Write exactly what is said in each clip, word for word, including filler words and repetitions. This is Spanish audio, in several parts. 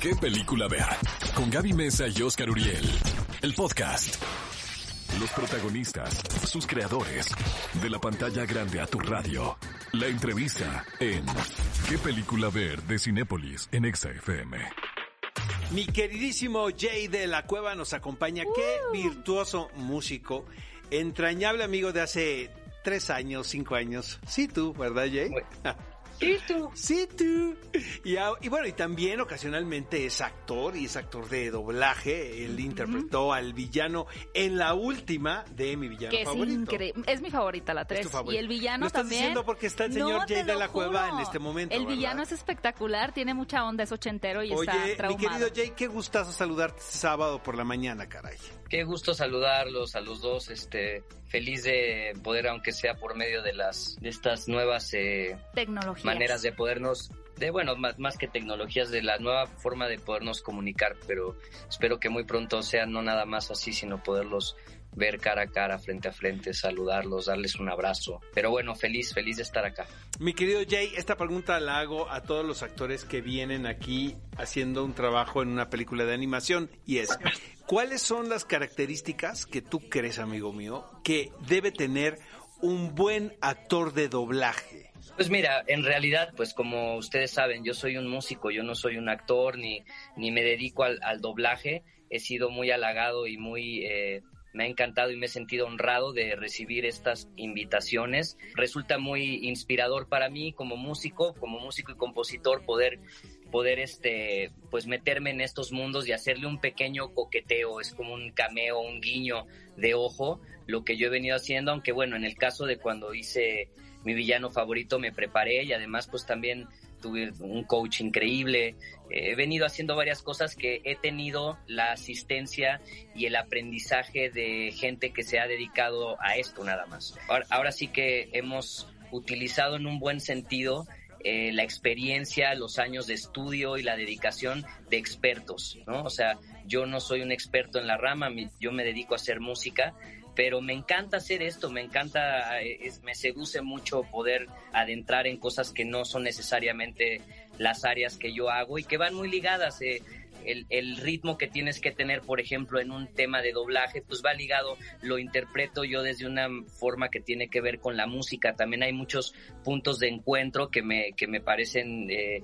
qué película ver, con Gaby Mesa y Óscar Uriel. El podcast. Los protagonistas, sus creadores, de la pantalla grande a tu radio. La entrevista en ¿Qué película ver? De Cinépolis en Exa F M. Mi queridísimo Jay de la Cueva nos acompaña. Uh. Qué virtuoso músico, entrañable amigo de hace tres años, cinco años. Sí, tú, ¿verdad, Jay? Sí, tú. Sí, tú. Y, y bueno, y también ocasionalmente es actor y es actor de doblaje. Él uh-huh. interpretó al villano en la última de Mi Villano que Favorito. Es, es mi favorita, la tres. Y el villano ¿Lo estás también. Diciendo porque está el señor no, Jay de la juro. Cueva en este momento. El ¿verdad? Villano es espectacular, tiene mucha onda, es ochentero y Oye, está traumado. Mi querido Jay, qué gustazo saludarte este sábado por la mañana, caray. Qué gusto saludarlos a los dos, este, feliz de poder, aunque sea por medio de las de estas nuevas eh, tecnologías, maneras de podernos, de bueno, más, más que tecnologías, de la nueva forma de podernos comunicar, pero espero que muy pronto sea no nada más así, sino poderlos ver cara a cara, frente a frente, saludarlos, darles un abrazo. Pero bueno, feliz, feliz de estar acá. Mi querido Jay, esta pregunta la hago a todos los actores que vienen aquí haciendo un trabajo en una película de animación, y es, ¿cuáles son las características que tú crees, amigo mío, que debe tener un buen actor de doblaje? Pues mira, en realidad, pues como ustedes saben, yo soy un músico, yo no soy un actor, ni, ni me dedico al, al doblaje. He sido muy halagado y muy... Eh, Me ha encantado y me he sentido honrado de recibir estas invitaciones. Resulta muy inspirador para mí como músico, como músico y compositor, poder, poder este, pues meterme en estos mundos y hacerle un pequeño coqueteo. Es como un cameo, un guiño de ojo, lo que yo he venido haciendo. Aunque bueno, en el caso de cuando hice Mi Villano Favorito, me preparé y además pues también tuve un coach increíble. He venido haciendo varias cosas que he tenido la asistencia y el aprendizaje de gente que se ha dedicado a esto nada más. Ahora, ahora sí que hemos utilizado en un buen sentido eh, la experiencia, los años de estudio y la dedicación de expertos, ¿no? O sea, yo no soy un experto en la rama, yo me dedico a hacer música, pero me encanta hacer esto, me encanta, es, me seduce mucho poder adentrar en cosas que no son necesariamente las áreas que yo hago y que van muy ligadas. Eh, el, el ritmo que tienes que tener, por ejemplo, en un tema de doblaje, pues va ligado, lo interpreto yo desde una forma que tiene que ver con la música. También hay muchos puntos de encuentro que me, que me parecen eh,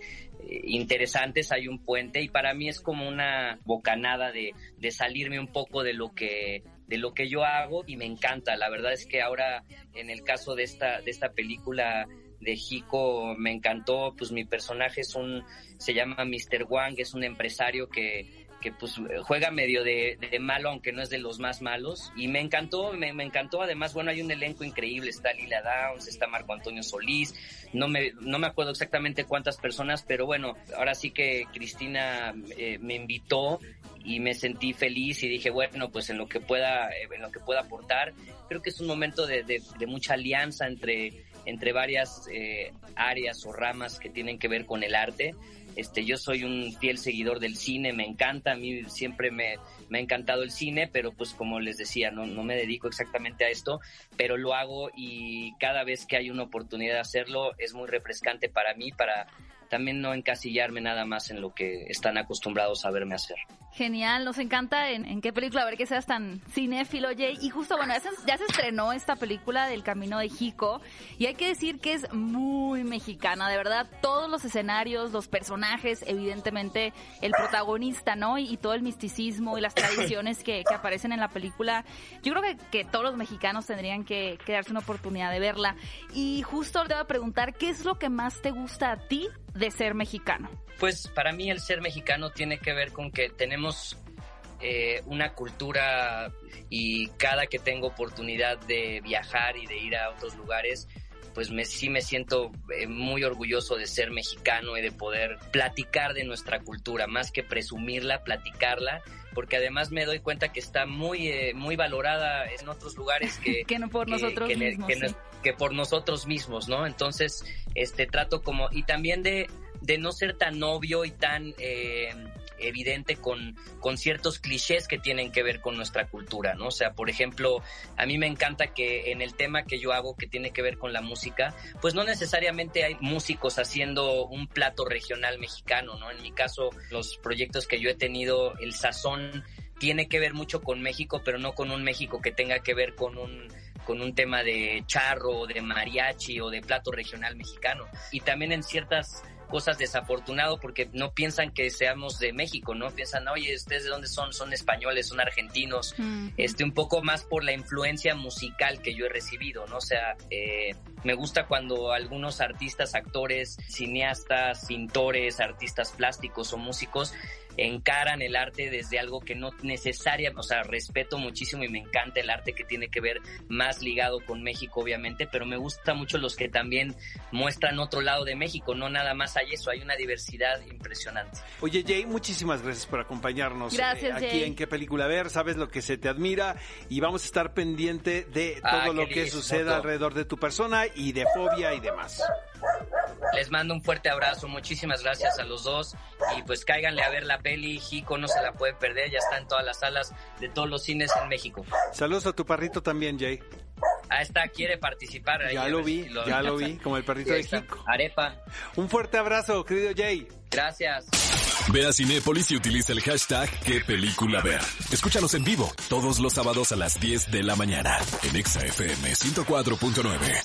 interesantes, hay un puente y para mí es como una bocanada de, de salirme un poco de lo que... de lo que yo hago y me encanta. La verdad es que ahora, en el caso de esta de esta película de Xico, me encantó. Pues mi personaje es un se llama mister Wang, es un empresario que que pues juega medio de, de malo, aunque no es de los más malos, y me encantó, me, me encantó. Además, bueno, hay un elenco increíble, está Lila Downs, está Marco Antonio Solís, no me, no me acuerdo exactamente cuántas personas, pero bueno, ahora sí que Cristina eh, me invitó y me sentí feliz y dije, bueno, pues en lo que pueda, en lo que pueda aportar. Creo que es un momento de, de, de mucha alianza entre, entre varias eh, áreas o ramas que tienen que ver con el arte. Este, yo soy un fiel seguidor del cine, me encanta, a mí siempre me, me ha encantado el cine, pero pues como les decía, no, no me dedico exactamente a esto, pero lo hago y cada vez que hay una oportunidad de hacerlo es muy refrescante para mí, para también no encasillarme nada más en lo que están acostumbrados a verme hacer. Genial, nos encanta en, en qué película, a ver que seas tan cinéfilo, Jay. Y justo, bueno, ya se, ya se estrenó esta película del Camino de Xico y hay que decir que es muy mexicana, de verdad, todos los escenarios, los personajes, evidentemente el protagonista, ¿no? Y, y todo el misticismo y las tradiciones que, que aparecen en la película. Yo creo que, que todos los mexicanos tendrían que, que darse una oportunidad de verla. Y justo te voy a preguntar, ¿qué es lo que más te gusta a ti de ser mexicano? Pues para mí el ser mexicano tiene que ver con que tenemos eh, una cultura y cada que tengo oportunidad de viajar y de ir a otros lugares, pues me, sí me siento eh, muy orgulloso de ser mexicano y de poder platicar de nuestra cultura, más que presumirla, platicarla, porque además me doy cuenta que está muy eh, muy valorada en otros lugares que, que no por que, nosotros que, mismos, que, sí. que por nosotros mismos, ¿no? Entonces, este trato como y también de de no ser tan obvio y tan eh, evidente con, con ciertos clichés que tienen que ver con nuestra cultura, ¿no? O sea, por ejemplo, a mí me encanta que en el tema que yo hago, que tiene que ver con la música, pues no necesariamente hay músicos haciendo un plato regional mexicano, ¿no? En mi caso, los proyectos que yo he tenido, el sazón tiene que ver mucho con México, pero no con un México que tenga que ver con un con un tema de charro o de mariachi o de plato regional mexicano. Y también en ciertas cosas desafortunado porque no piensan que seamos de México, ¿no? Piensan, oye, ¿ustedes de dónde son? Son españoles, son argentinos. Mm. Este, un poco más por la influencia musical que yo he recibido, ¿no? O sea, eh, me gusta cuando algunos artistas, actores, cineastas, pintores, artistas plásticos o músicos encaran el arte desde algo que no necesariamente, o sea, respeto muchísimo y me encanta el arte que tiene que ver más ligado con México, obviamente, pero me gusta mucho los que también muestran otro lado de México, no nada más hay eso, hay una diversidad impresionante. Oye, Jay, muchísimas gracias por acompañarnos. Gracias, eh, aquí Jay. En Qué Película Ver, sabes lo que se te admira y vamos a estar pendiente de todo ah, lo que suceda foto. alrededor de tu persona y de Fobia y demás. Les mando un fuerte abrazo, muchísimas gracias a los dos y pues cáiganle a ver la peli Xico, no se la pueden perder, ya está en todas las salas de todos los cines en México. Saludos a tu perrito también, Jay. Ah, está, quiere participar. Ahí ya lo vi, si lo ya lo vi, como el perrito de Xico. Arepa. Un fuerte abrazo, querido Jay. Gracias. Ve a Cinépolis y utiliza el hashtag Qué Película Ver. Escúchanos en vivo todos los sábados a las diez de la mañana en Exa F M ciento cuatro punto nueve.